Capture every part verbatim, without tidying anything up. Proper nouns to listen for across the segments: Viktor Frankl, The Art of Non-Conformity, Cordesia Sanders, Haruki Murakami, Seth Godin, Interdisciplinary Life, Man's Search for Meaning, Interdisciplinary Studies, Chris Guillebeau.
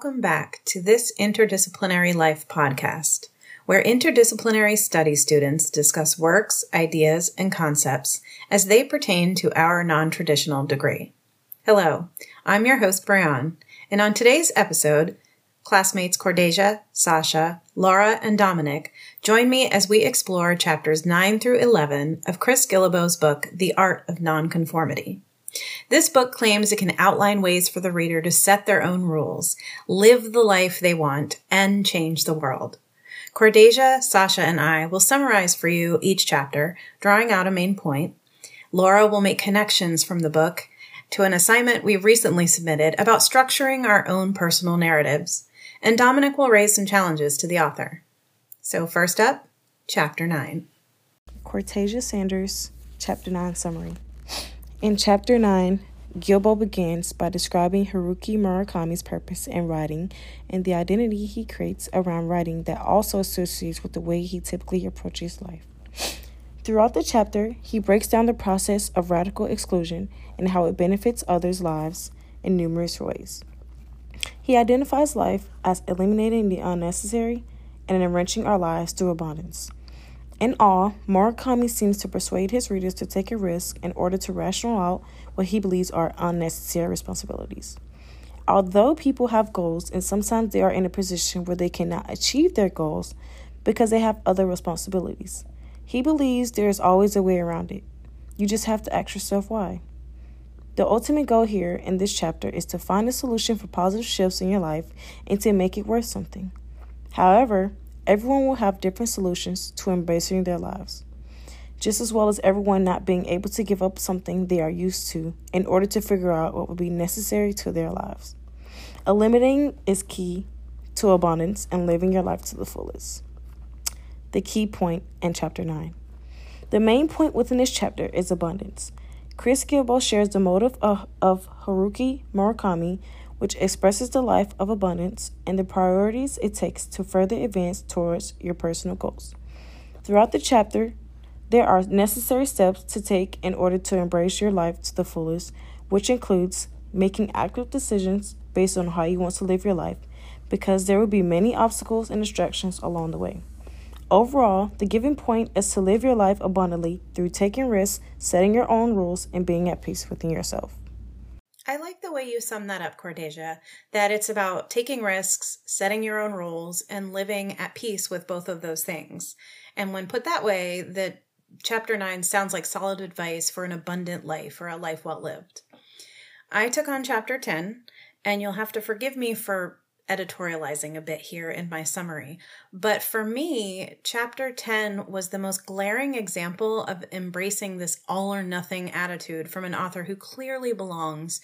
Welcome back to this Interdisciplinary Life podcast, where interdisciplinary study students discuss works, ideas, and concepts as they pertain to our non-traditional degree. Hello, I'm your host, Brianne, and on today's episode, classmates Cordesia, Sasha, Laura, and Dominic join me as we explore chapters nine through eleven of Chris Guillebeau's book, The Art of Non-Conformity. This book claims it can outline ways for the reader to set their own rules, live the life they want, and change the world. Cordesia, Sasha, and I will summarize for you each chapter, drawing out a main point. Laura will make connections from the book to an assignment we recently submitted about structuring our own personal narratives. And Dominic will raise some challenges to the author. So first up, Chapter nine. Cordesia Sanders, Chapter nine Summary. In Chapter nine, Guillebeau begins by describing Haruki Murakami's purpose in writing and the identity he creates around writing that also associates with the way he typically approaches life. Throughout the chapter, he breaks down the process of radical exclusion and how it benefits others' lives in numerous ways. He identifies life as eliminating the unnecessary and enriching our lives through abundance. In all, Murakami seems to persuade his readers to take a risk in order to rational out what he believes are unnecessary responsibilities. Although people have goals, and sometimes they are in a position where they cannot achieve their goals because they have other responsibilities, he believes there is always a way around it. You just have to ask yourself why. The ultimate goal here in this chapter is to find a solution for positive shifts in your life and to make it worth something. However, everyone will have different solutions to embracing their lives, just as well as everyone not being able to give up something they are used to in order to figure out what will be necessary to their lives. Eliminating is key to abundance and living your life to the fullest. The key point in Chapter nine. The main point within this chapter is abundance. Chris Guillebeau shares the motive of, of Haruki Murakami, which expresses the life of abundance and the priorities it takes to further advance towards your personal goals. Throughout the chapter, there are necessary steps to take in order to embrace your life to the fullest, which includes making active decisions based on how you want to live your life, because there will be many obstacles and distractions along the way. Overall, the given point is to live your life abundantly through taking risks, setting your own rules, and being at peace within yourself. I like the way you sum that up, Cordesia, that it's about taking risks, setting your own rules, and living at peace with both of those things. And when put that way, that Chapter nine sounds like solid advice for an abundant life or a life well lived. I took on Chapter ten, and you'll have to forgive me for editorializing a bit here in my summary. But for me, Chapter ten was the most glaring example of embracing this all or nothing attitude from an author who clearly belongs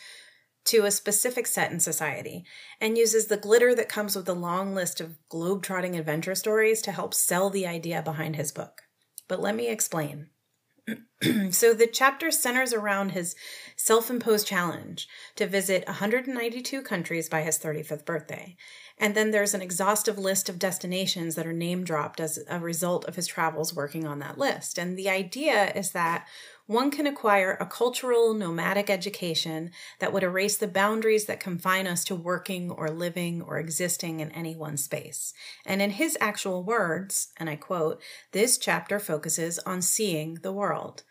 to a specific set in society and uses the glitter that comes with the long list of globe-trotting adventure stories to help sell the idea behind his book. But let me explain. So the chapter centers around his self-imposed challenge to visit one hundred ninety-two countries by his thirty-fifth birthday. And then there's an exhaustive list of destinations that are name-dropped as a result of his travels working on that list. And the idea is that one can acquire a cultural nomadic education that would erase the boundaries that confine us to working or living or existing in any one space. And in his actual words, and I quote, "This chapter focuses on seeing the world."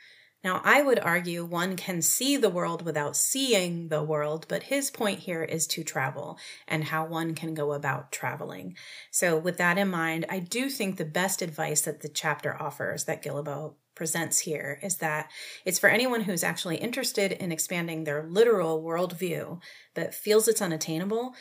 Now, I would argue one can see the world without seeing the world, but his point here is to travel and how one can go about traveling. So with that in mind, I do think the best advice that the chapter offers, that Guillebeau presents here, is that it's for anyone who's actually interested in expanding their literal worldview but feels it's unattainable,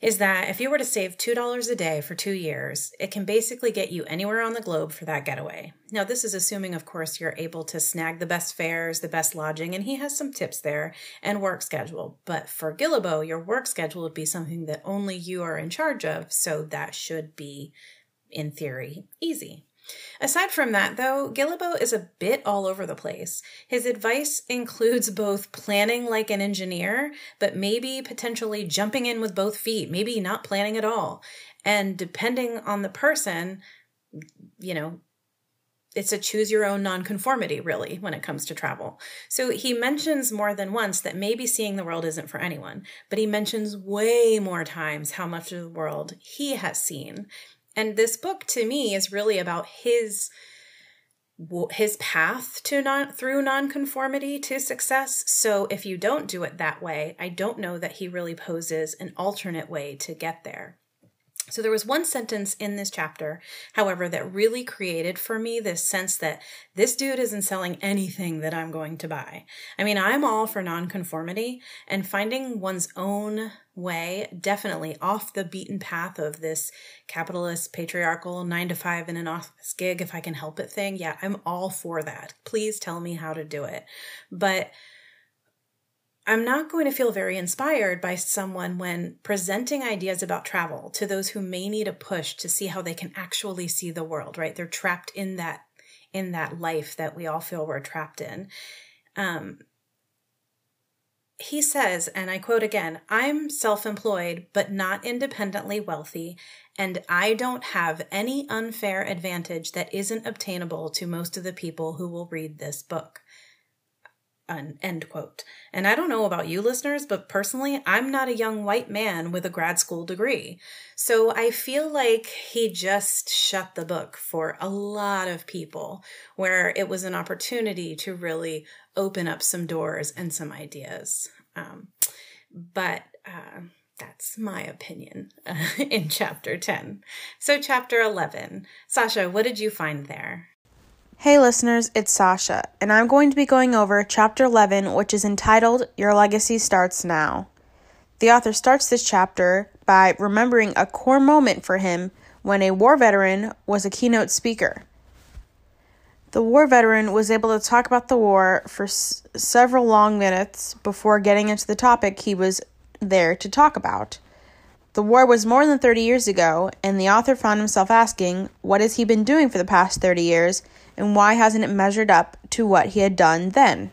is that if you were to save two dollars a day for two years, it can basically get you anywhere on the globe for that getaway. Now, this is assuming, of course, you're able to snag the best fares, the best lodging, and he has some tips there, and work schedule. But for Guillebeau, your work schedule would be something that only you are in charge of, so that should be, in theory, easy. Aside from that, though, Guillebeau is a bit all over the place. His advice includes both planning like an engineer, but maybe potentially jumping in with both feet, maybe not planning at all. And depending on the person, you know, it's a choose your own nonconformity, really, when it comes to travel. So he mentions more than once that maybe seeing the world isn't for anyone, but he mentions way more times how much of the world he has seen. And this book, to me, is really about his his path to non through nonconformity to success. So if you don't do it that way, I don't know that he really poses an alternate way to get there. So there was one sentence in this chapter, however, that really created for me this sense that this dude isn't selling anything that I'm going to buy. I mean, I'm all for nonconformity, and finding one's own way, definitely off the beaten path of this capitalist, patriarchal, nine to five in an office gig, if I can help it thing. Yeah, I'm all for that. Please tell me how to do it. But I'm not going to feel very inspired by someone when presenting ideas about travel to those who may need a push to see how they can actually see the world, right? They're trapped in that, in that life that we all feel we're trapped in. Um, he says, and I quote again, "I'm self-employed, but not independently wealthy, and I don't have any unfair advantage that isn't obtainable to most of the people who will read this book." End quote. And I don't know about you listeners, but personally, I'm not a young white man with a grad school degree. So I feel like he just shut the book for a lot of people, where it was an opportunity to really open up some doors and some ideas. Um, but uh, that's my opinion uh, in chapter ten. So chapter eleven. Sasha, what did you find there? Hey listeners, it's Sasha, and I'm going to be going over chapter eleven, which is entitled Your Legacy Starts Now. The author starts this chapter by remembering a core moment for him when a war veteran was a keynote speaker. The war veteran was able to talk about the war for s- several long minutes before getting into the topic he was there to talk about. The war was more than thirty years ago, and the author found himself asking, what has he been doing for the past thirty years? And why hasn't it measured up to what he had done then?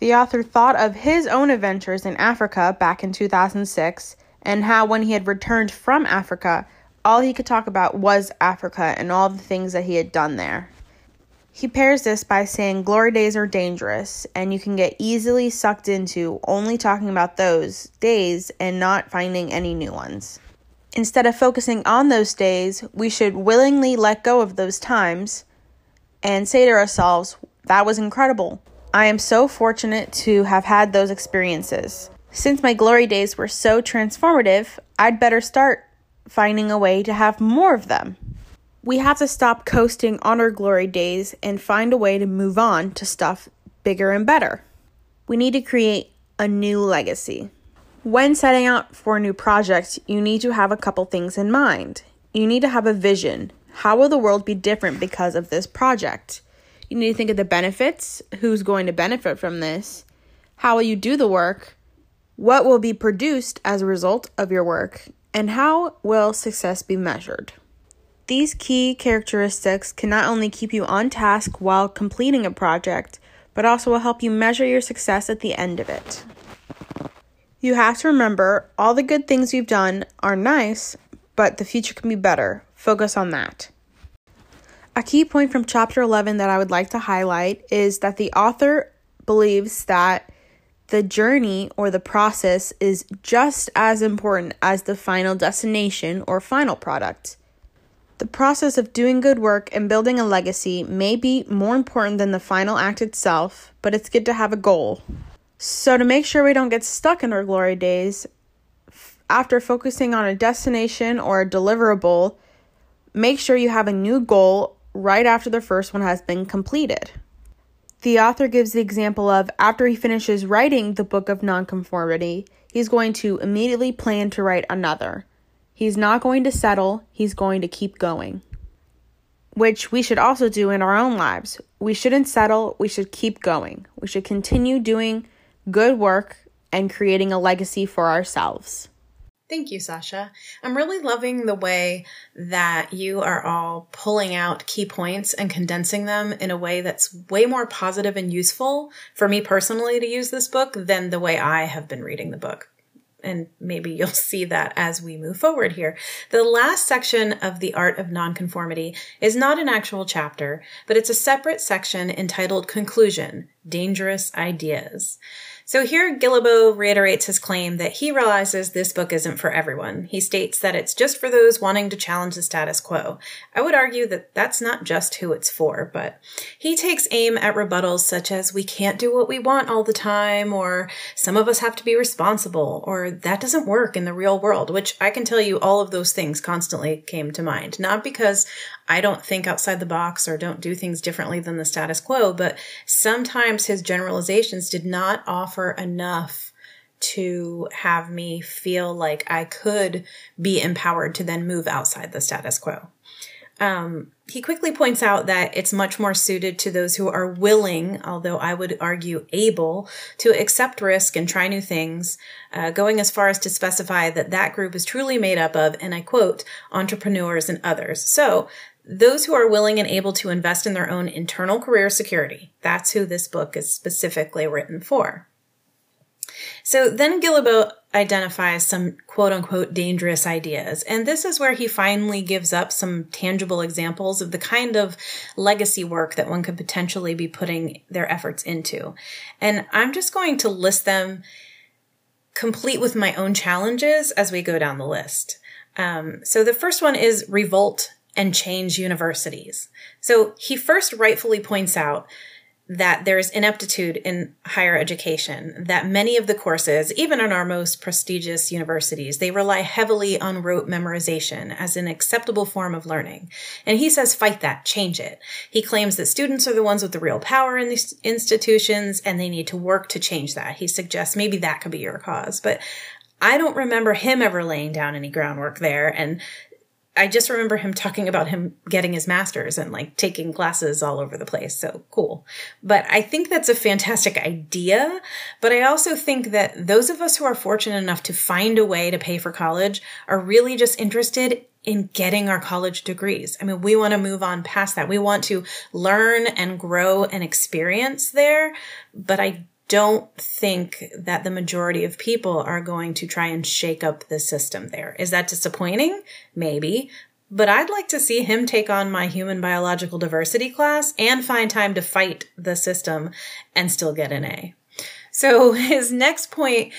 The author thought of his own adventures in Africa back in two thousand six, and how when he had returned from Africa, all he could talk about was Africa and all the things that he had done there. He pairs this by saying glory days are dangerous, and you can get easily sucked into only talking about those days and not finding any new ones. Instead of focusing on those days, we should willingly let go of those times and say to ourselves, that was incredible. I am so fortunate to have had those experiences. Since my glory days were so transformative, I'd better start finding a way to have more of them. We have to stop coasting on our glory days and find a way to move on to stuff bigger and better. We need to create a new legacy. When setting out for a new project, you need to have a couple things in mind. You need to have a vision. How will the world be different because of this project? You need to think of the benefits. Who's going to benefit from this? How will you do the work? What will be produced as a result of your work? And how will success be measured? These key characteristics can not only keep you on task while completing a project, but also will help you measure your success at the end of it. You have to remember, all the good things you've done are nice, but the future can be better. Focus on that. A key point from chapter eleven that I would like to highlight is that the author believes that the journey or the process is just as important as the final destination or final product. The process of doing good work and building a legacy may be more important than the final act itself, but it's good to have a goal. So to make sure we don't get stuck in our glory days, after focusing on a destination or a deliverable, make sure you have a new goal right after the first one has been completed. The author gives the example of after he finishes writing the Book of Nonconformity, he's going to immediately plan to write another. He's not going to settle, he's going to keep going. Which we should also do in our own lives. We shouldn't settle, we should keep going. We should continue doing good work and creating a legacy for ourselves. Thank you, Sasha. I'm really loving the way that you are all pulling out key points and condensing them in a way that's way more positive and useful for me personally to use this book than the way I have been reading the book. and maybe you'll see that as we move forward here. The last section of The Art of Nonconformity is not an actual chapter, but it's a separate section entitled Conclusion, Dangerous Ideas. So here Guillebeau reiterates his claim that he realizes this book isn't for everyone. He states that it's just for those wanting to challenge the status quo. I would argue that that's not just who it's for, but he takes aim at rebuttals such as we can't do what we want all the time, or some of us have to be responsible, or that doesn't work in the real world, which I can tell you all of those things constantly came to mind. Not because I don't think outside the box or don't do things differently than the status quo, but sometimes his generalizations did not offer enough to have me feel like I could be empowered to then move outside the status quo. Um, he quickly points out that it's much more suited to those who are willing, although I would argue able, to accept risk and try new things, uh, going as far as to specify that that group is truly made up of, and I quote, entrepreneurs and others. So those who are willing and able to invest in their own internal career security, that's who this book is specifically written for. So then Guillebeau identifies some quote-unquote dangerous ideas, and this is where he finally gives up some tangible examples of the kind of legacy work that one could potentially be putting their efforts into. And I'm just going to list them complete with my own challenges as we go down the list. Um, so the first one is revolt and change universities. So he first rightfully points out that there is ineptitude in higher education, that many of the courses, even in our most prestigious universities, they rely heavily on rote memorization as an acceptable form of learning. And he says, fight that, change it. He claims that students are the ones with the real power in these institutions, and they need to work to change that. He suggests maybe that could be your cause. But I don't remember him ever laying down any groundwork there. And I just remember him talking about him getting his master's and like taking classes all over the place. So cool. But I think that's a fantastic idea. But I also think that those of us who are fortunate enough to find a way to pay for college are really just interested in getting our college degrees. I mean, we want to move on past that. We want to learn and grow and experience there. But I don't think that the majority of people are going to try and shake up the system there. Is that disappointing? Maybe. But I'd like to see him take on my human biological diversity class and find time to fight the system and still get an A. So his next point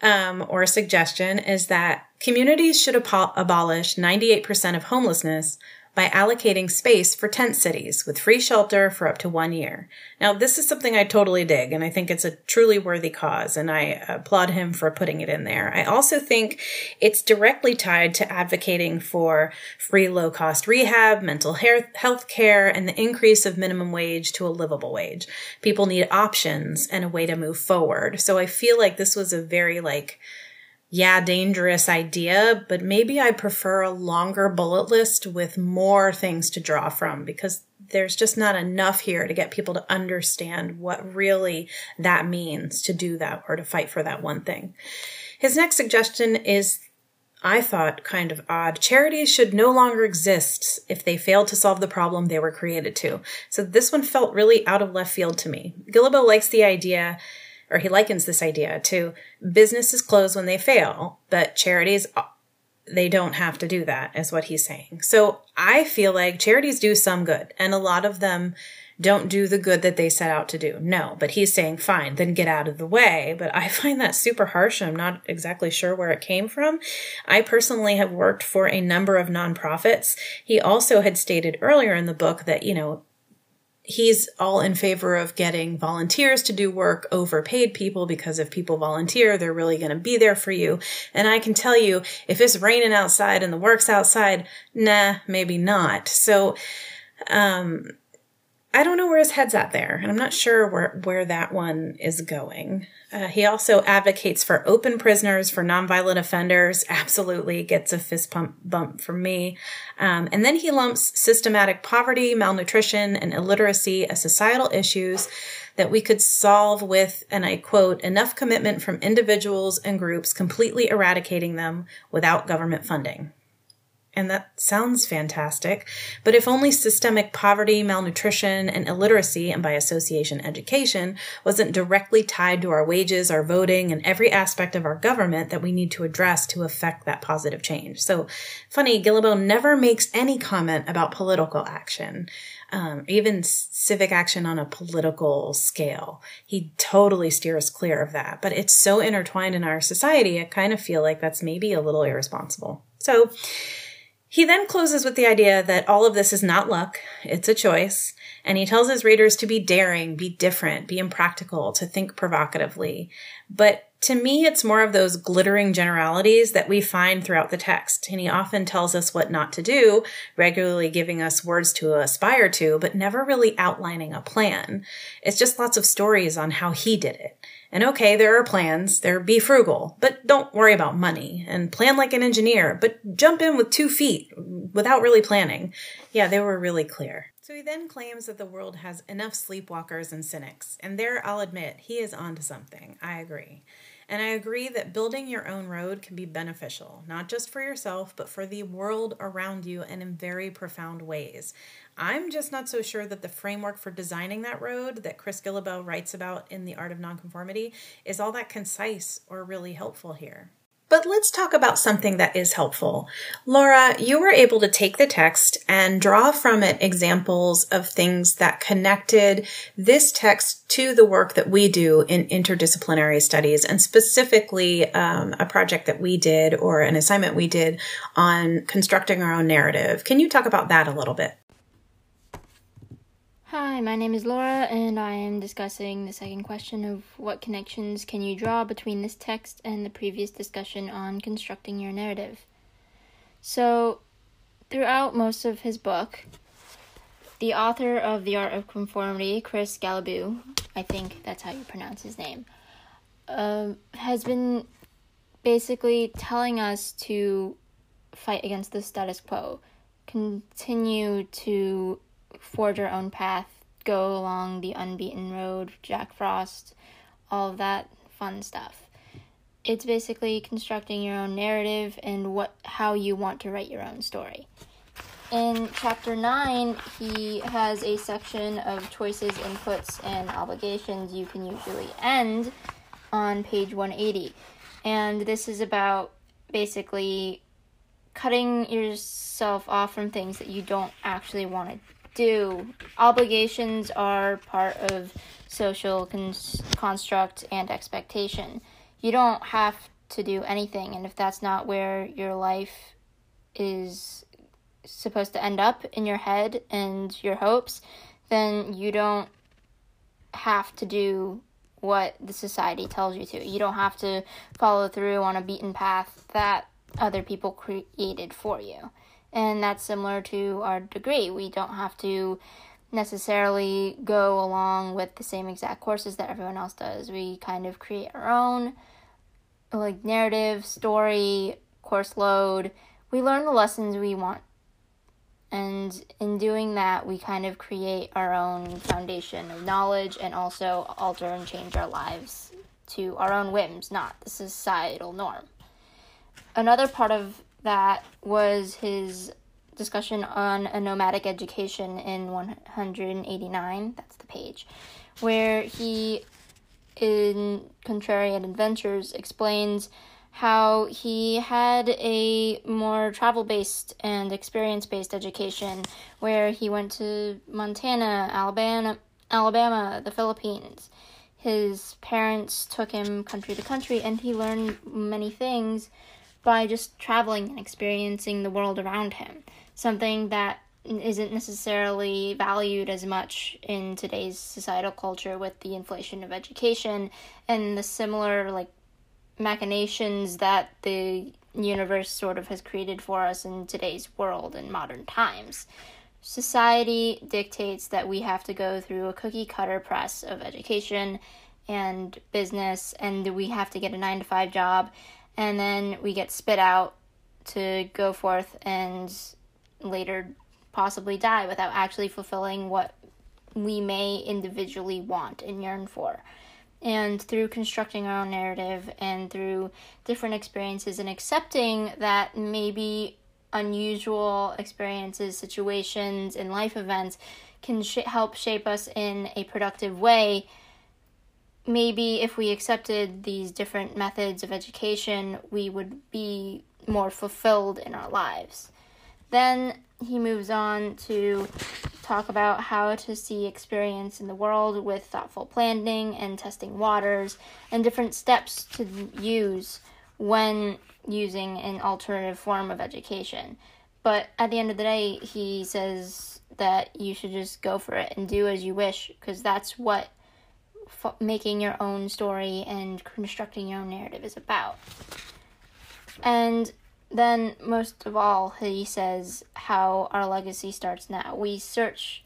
um, or suggestion is that communities should ab- abolish ninety-eight percent of homelessness by allocating space for tent cities with free shelter for up to one year. Now, this is something I totally dig, and I think it's a truly worthy cause, and I applaud him for putting it in there. I also think it's directly tied to advocating for free low-cost rehab, mental health care, and the increase of minimum wage to a livable wage. People need options and a way to move forward. So I feel like this was a very, like, yeah, dangerous idea, but maybe I prefer a longer bullet list with more things to draw from, because there's just not enough here to get people to understand what really that means to do that or to fight for that one thing. His next suggestion is, I thought, kind of odd. Charities should no longer exist if they fail to solve the problem they were created to. So this one felt really out of left field to me. Guillebeau likes the idea or he likens this idea to businesses close when they fail, but charities, they don't have to do that, is what he's saying. So I feel like charities do some good, and a lot of them don't do the good that they set out to do. No, but he's saying, fine, then get out of the way. But I find that super harsh. I'm not exactly sure where it came from. I personally have worked for a number of nonprofits. He also had stated earlier in the book that, you know, he's all in favor of getting volunteers to do work over paid people, because if people volunteer, they're really going to be there for you. And I can tell you, if it's raining outside and the work's outside, nah, maybe not. So um, I don't know where his head's at there, and I'm not sure where, where that one is going. Uh, he also advocates for open prisoners, for nonviolent offenders. Absolutely gets a fist pump bump from me. Um, and then he lumps systematic poverty, malnutrition, and illiteracy as societal issues that we could solve with, and I quote, enough commitment from individuals and groups completely eradicating them without government funding. And that sounds fantastic, but if only systemic poverty, malnutrition, and illiteracy, and by association education, wasn't directly tied to our wages, our voting, and every aspect of our government that we need to address to affect that positive change. So funny, Guillebeau never makes any comment about political action, um, even civic action on a political scale. He totally steers clear of that, but it's so intertwined in our society, I kind of feel like that's maybe a little irresponsible. So he then closes with the idea that all of this is not luck, it's a choice, and he tells his readers to be daring, be different, be impractical, to think provocatively. But to me, it's more of those glittering generalities that we find throughout the text, and he often tells us what not to do, regularly giving us words to aspire to, but never really outlining a plan. It's just lots of stories on how he did it. And okay, there are plans, there be frugal, but don't worry about money, and plan like an engineer, but jump in with two feet without really planning. Yeah, they were really clear. So he then claims that the world has enough sleepwalkers and cynics, and there I'll admit he is onto something. I agree. And I agree that building your own road can be beneficial, not just for yourself, but for the world around you and in very profound ways. I'm just not so sure that the framework for designing that road that Chris Guillebeau writes about in The Art of Nonconformity is all that concise or really helpful here. But let's talk about something that is helpful. Laura, you were able to take the text and draw from it examples of things that connected this text to the work that we do in interdisciplinary studies, and specifically um, a project that we did or an assignment we did on constructing our own narrative. Can you talk about that a little bit? Hi, my name is Laura, and I am discussing the second question of what connections can you draw between this text and the previous discussion on constructing your narrative. So, throughout most of his book, the author of The Art of Conformity, Chris Guillebeau, I think that's how you pronounce his name, uh, has been basically telling us to fight against the status quo, continue to forge our own path, go along the unbeaten road, Jack Frost, all of that fun stuff. It's basically constructing your own narrative and what how you want to write your own story. In chapter nine, he has a section of choices, inputs, and obligations. You can usually end on page one eighty. And this is about basically cutting yourself off from things that you don't actually want to do. Obligations are part of social cons- construct and expectation. You don't have to do anything, and if that's not where your life is supposed to end up in your head and your hopes, then you don't have to do what the society tells you to. You don't have to follow through on a beaten path that other people created for you. And that's similar to our degree. We don't have to necessarily go along with the same exact courses that everyone else does. We kind of create our own, like, narrative, story, course load. We learn the lessons we want. And in doing that, we kind of create our own foundation of knowledge and also alter and change our lives to our own whims, not the societal norm. Another part of that was his discussion on a nomadic education in one eighty-nine, that's the page, where he, in Contrarian Adventures, explains how he had a more travel-based and experience-based education, where he went to Montana, Alabama, Alabama, the Philippines. His parents took him country to country, and he learned many things by just traveling and experiencing the world around him, something that isn't necessarily valued as much in today's societal culture with the inflation of education and the similar, like, machinations that the universe sort of has created for us in today's world in modern times. Society dictates that we have to go through a cookie-cutter press of education and business, and we have to get a nine to five job, and then we get spit out to go forth and later possibly die without actually fulfilling what we may individually want and yearn for. And through constructing our own narrative and through different experiences and accepting that maybe unusual experiences, situations, and life events can sh- help shape us in a productive way. Maybe if we accepted these different methods of education, we would be more fulfilled in our lives. Then he moves on to talk about how to see experience in the world with thoughtful planning and testing waters and different steps to use when using an alternative form of education. But at the end of the day, he says that you should just go for it and do as you wish, because that's what f- making your own story and constructing your own narrative is about. And then, most of all, he says how our legacy starts now. We search,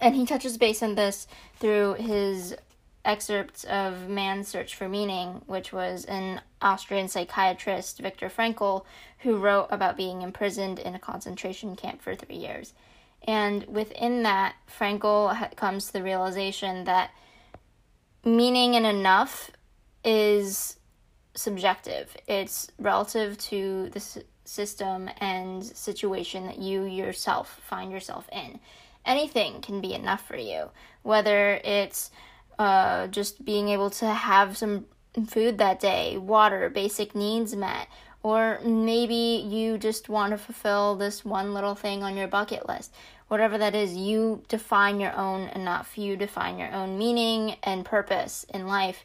and he touches base on this through his excerpts of Man's Search for Meaning, which was an Austrian psychiatrist, Viktor Frankl, who wrote about being imprisoned in a concentration camp for three years. And within that, Frankl comes to the realization that meaning and enough is subjective. It's relative to the s- system and situation that you yourself find yourself in. Anything can be enough for you, whether it's uh, just being able to have some food that day, water, basic needs met, or maybe you just want to fulfill this one little thing on your bucket list. Whatever that is, you define your own enough. You define your own meaning and purpose in life.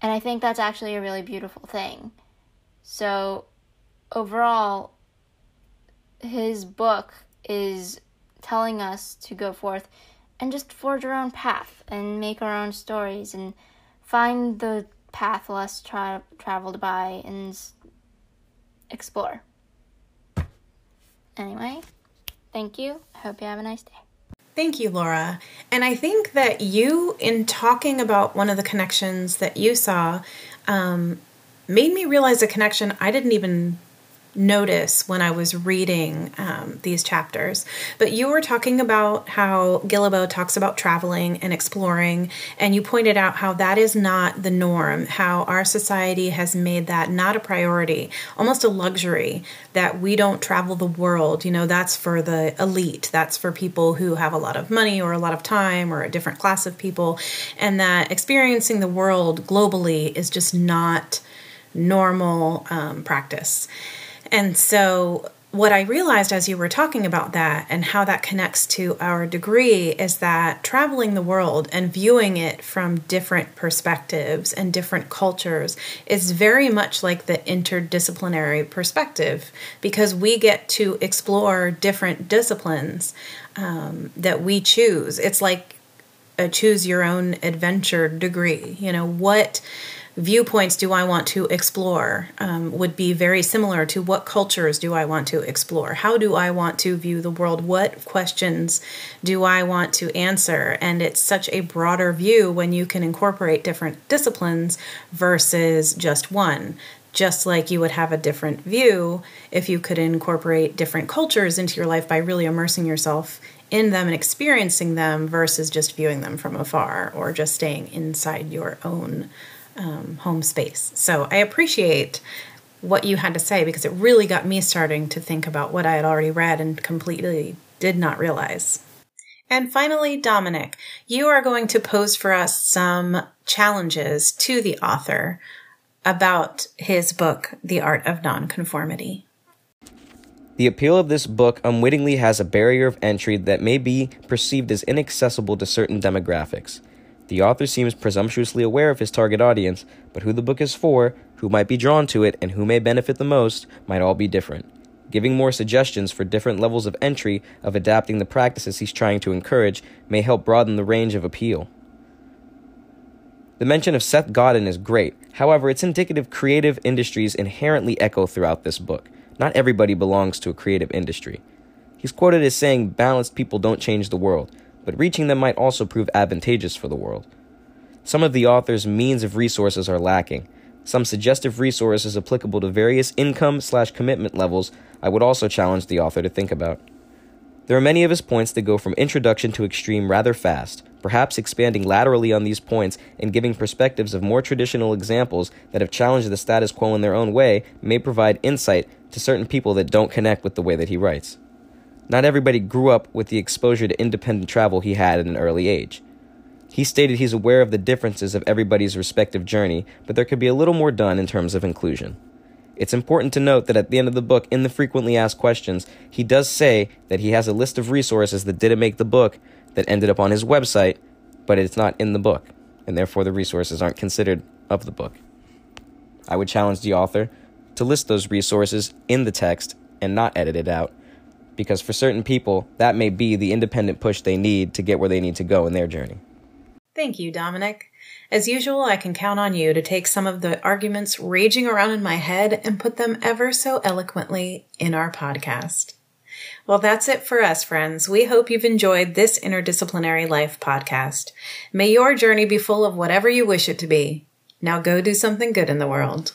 And I think that's actually a really beautiful thing. So overall, his book is telling us to go forth and just forge our own path and make our own stories and find the path less tra- traveled by and explore. Anyway, thank you. I hope you have a nice day. Thank you, Laura. And I think that you, in talking about one of the connections that you saw, um, made me realize a connection I didn't even notice when I was reading um, these chapters. But you were talking about how Guillebeau talks about traveling and exploring, and you pointed out how that is not the norm, how our society has made that not a priority, almost a luxury, that we don't travel the world. You know, that's for the elite, that's for people who have a lot of money or a lot of time or a different class of people, and that experiencing the world globally is just not normal um, practice. And so what I realized as you were talking about that and how that connects to our degree is that traveling the world and viewing it from different perspectives and different cultures is very much like the interdisciplinary perspective, because we get to explore different disciplines um, that we choose. It's like a choose your own adventure degree. You know, what viewpoints do I want to explore um, would be very similar to what cultures do I want to explore? How do I want to view the world? What questions do I want to answer? And it's such a broader view when you can incorporate different disciplines versus just one. Just like you would have a different view if you could incorporate different cultures into your life by really immersing yourself in them and experiencing them versus just viewing them from afar or just staying inside your own Um, home space. So I appreciate what you had to say, because it really got me starting to think about what I had already read and completely did not realize. And finally, Dominic, you are going to pose for us some challenges to the author about his book, The Art of Non-Conformity. The appeal of this book unwittingly has a barrier of entry that may be perceived as inaccessible to certain demographics. The author seems presumptuously aware of his target audience, but who the book is for, who might be drawn to it, and who may benefit the most might all be different, giving more suggestions for different levels of entry of adapting the practices he's trying to encourage may help broaden the range of appeal. The mention of Seth Godin is great. However, it's indicative creative industries inherently echo throughout this book. Not everybody belongs to a creative industry. He's quoted as saying, "Balanced people don't change the world," but reaching them might also prove advantageous for the world. Some of the author's means of resources are lacking. Some suggestive resources applicable to various income slash commitment levels I would also challenge the author to think about. There are many of his points that go from introduction to extreme rather fast, perhaps expanding laterally on these points and giving perspectives of more traditional examples that have challenged the status quo in their own way may provide insight to certain people that don't connect with the way that he writes. Not everybody grew up with the exposure to independent travel he had at an early age. He stated he's aware of the differences of everybody's respective journey, but there could be a little more done in terms of inclusion. It's important to note that at the end of the book, in the frequently asked questions, he does say that he has a list of resources that didn't make the book that ended up on his website, but it's not in the book, and therefore the resources aren't considered of the book. I would challenge the author to list those resources in the text and not edit it out, because for certain people, that may be the independent push they need to get where they need to go in their journey. Thank you, Dominic. As usual, I can count on you to take some of the arguments raging around in my head and put them ever so eloquently in our podcast. Well, that's it for us, friends. We hope you've enjoyed this Interdisciplinary Life podcast. May your journey be full of whatever you wish it to be. Now go do something good in the world.